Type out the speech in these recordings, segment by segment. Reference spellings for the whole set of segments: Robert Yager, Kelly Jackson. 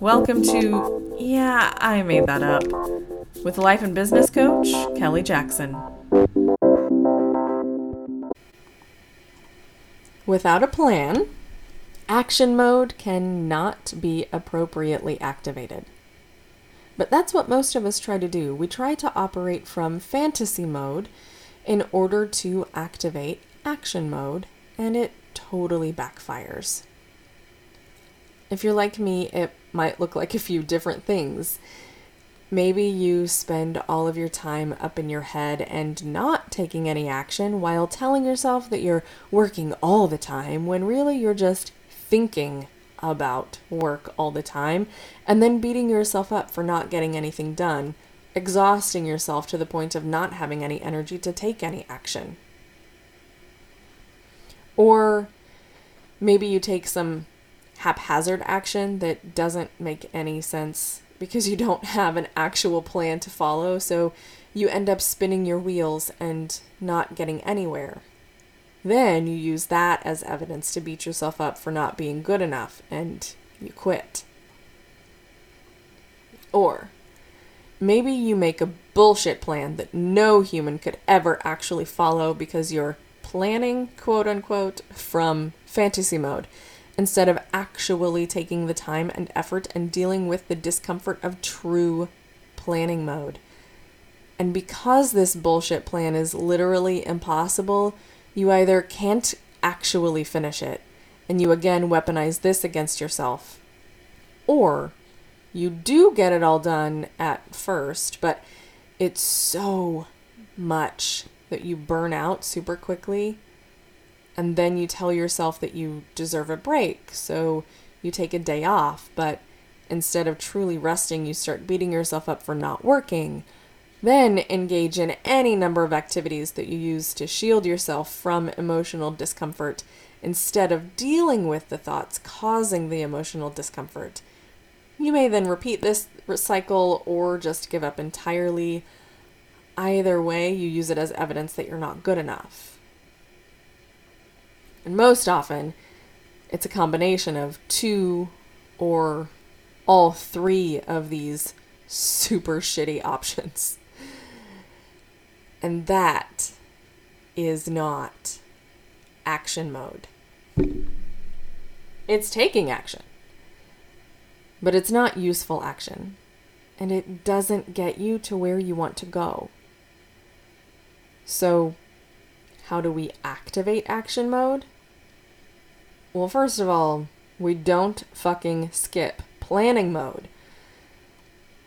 Welcome to Yeah, I Made That Up with life and business coach, Kelly Jackson. Without a plan, action mode cannot be appropriately activated. But that's what most of us try to do. We try to operate from fantasy mode in order to activate action mode, and it totally backfires. If you're like me, it might look like a few different things. Maybe you spend all of your time up in your head and not taking any action while telling yourself that you're working all the time when really you're just thinking about work all the time and then beating yourself up for not getting anything done, exhausting yourself to the point of not having any energy to take any action. Or maybe you take some haphazard action that doesn't make any sense because you don't have an actual plan to follow, so you end up spinning your wheels and not getting anywhere. Then you use that as evidence to beat yourself up for not being good enough, and you quit. Or maybe you make a bullshit plan that no human could ever actually follow because you're planning, quote unquote, from fantasy mode, instead of actually taking the time and effort and dealing with the discomfort of true planning mode. And because this bullshit plan is literally impossible, you either can't actually finish it, and you again weaponize this against yourself, or you do get it all done at first, but it's so much that you burn out super quickly. And then you tell yourself that you deserve a break, so you take a day off, but instead of truly resting, you start beating yourself up for not working. Then engage in any number of activities that you use to shield yourself from emotional discomfort instead of dealing with the thoughts causing the emotional discomfort. You may then repeat this cycle or just give up entirely. Either way, you use it as evidence that you're not good enough. And most often, it's a combination of two or all three of these super shitty options. And that is not action mode. It's taking action, but it's not useful action, and it doesn't get you to where you want to go. So, how do we activate action mode? Well, first of all, we don't fucking skip planning mode.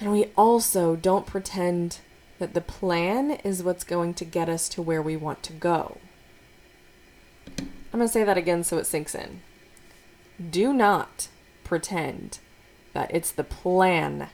And we also don't pretend that the plan is what's going to get us to where we want to go. I'm going to say that again so it sinks in. Do not pretend that it's the plan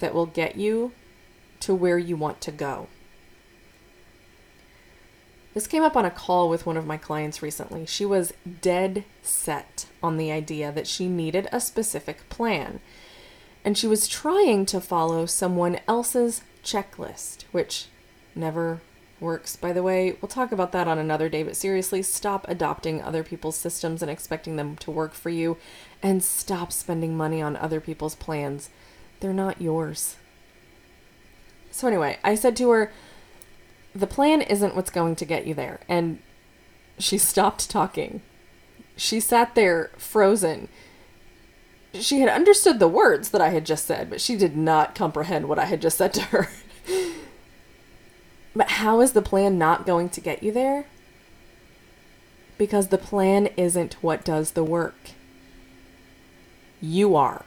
that will get you to where you want to go. This came up on a call with one of my clients recently. She was dead set on the idea that she needed a specific plan, and she was trying to follow someone else's checklist, which never works, by the way. We'll talk about that on another day, but seriously, stop adopting other people's systems and expecting them to work for you, and stop spending money on other people's plans. They're not yours. So anyway, I said to her, the plan isn't what's going to get you there. And she stopped talking. She sat there frozen. She had understood the words that I had just said, but she did not comprehend what I had just said to her. But how is the plan not going to get you there? Because the plan isn't what does the work. You are.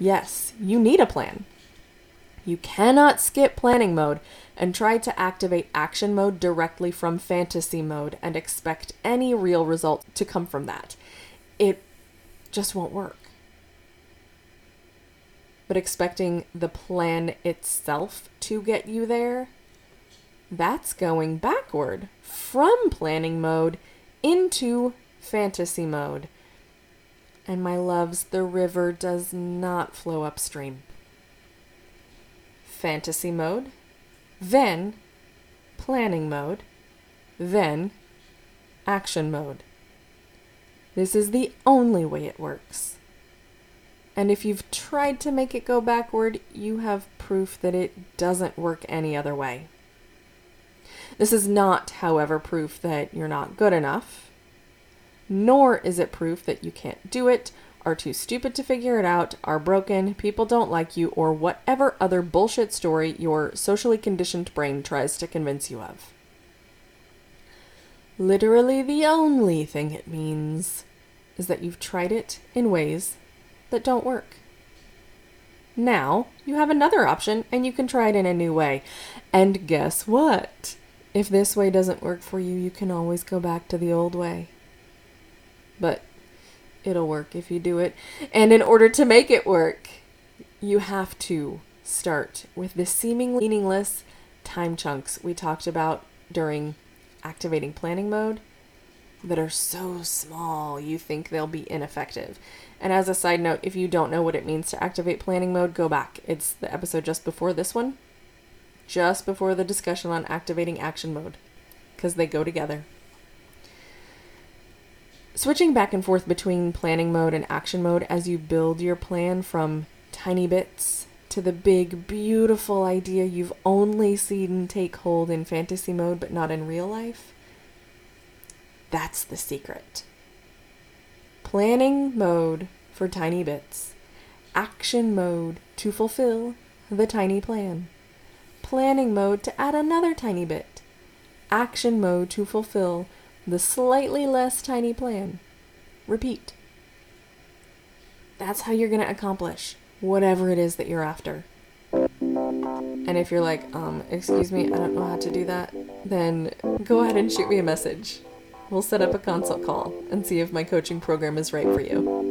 Yes, you need a plan. You cannot skip planning mode and try to activate action mode directly from fantasy mode and expect any real result to come from that. It just won't work. but expecting the plan itself to get you there, that's going backward from planning mode into fantasy mode. And my loves, the river does not flow upstream. Fantasy mode, then planning mode, then action mode. This is the only way it works. And if you've tried to make it go backward, you have proof that it doesn't work any other way. This is not, however, proof that you're not good enough, nor is it proof that you can't do it, are too stupid to figure it out, are broken, people don't like you, or whatever other bullshit story your socially conditioned brain tries to convince you of. Literally the only thing it means is that you've tried it in ways that don't work. Now you have another option and you can try it in a new way. And guess what? If this way doesn't work for you, you can always go back to the old way. But it'll work if you do it. And in order to make it work, you have to start with the seemingly meaningless time chunks we talked about during activating planning mode that are so small you think they'll be ineffective. And as a side note, if you don't know what it means to activate planning mode, go back. It's the episode just before this one, just before the discussion on activating action mode, because they go together. Switching back and forth between planning mode and action mode as you build your plan from tiny bits to the big, beautiful idea you've only seen take hold in fantasy mode but not in real life, that's the secret. Planning mode for tiny bits. Action mode to fulfill the tiny plan. Planning mode to add another tiny bit. Action mode to fulfill the slightly less tiny plan. Repeat. That's how you're going to accomplish whatever it is that you're after. And if you're like, excuse me, I don't know how to do that, then go ahead and shoot me a message. We'll set up a consult call and see if my coaching program is right for you.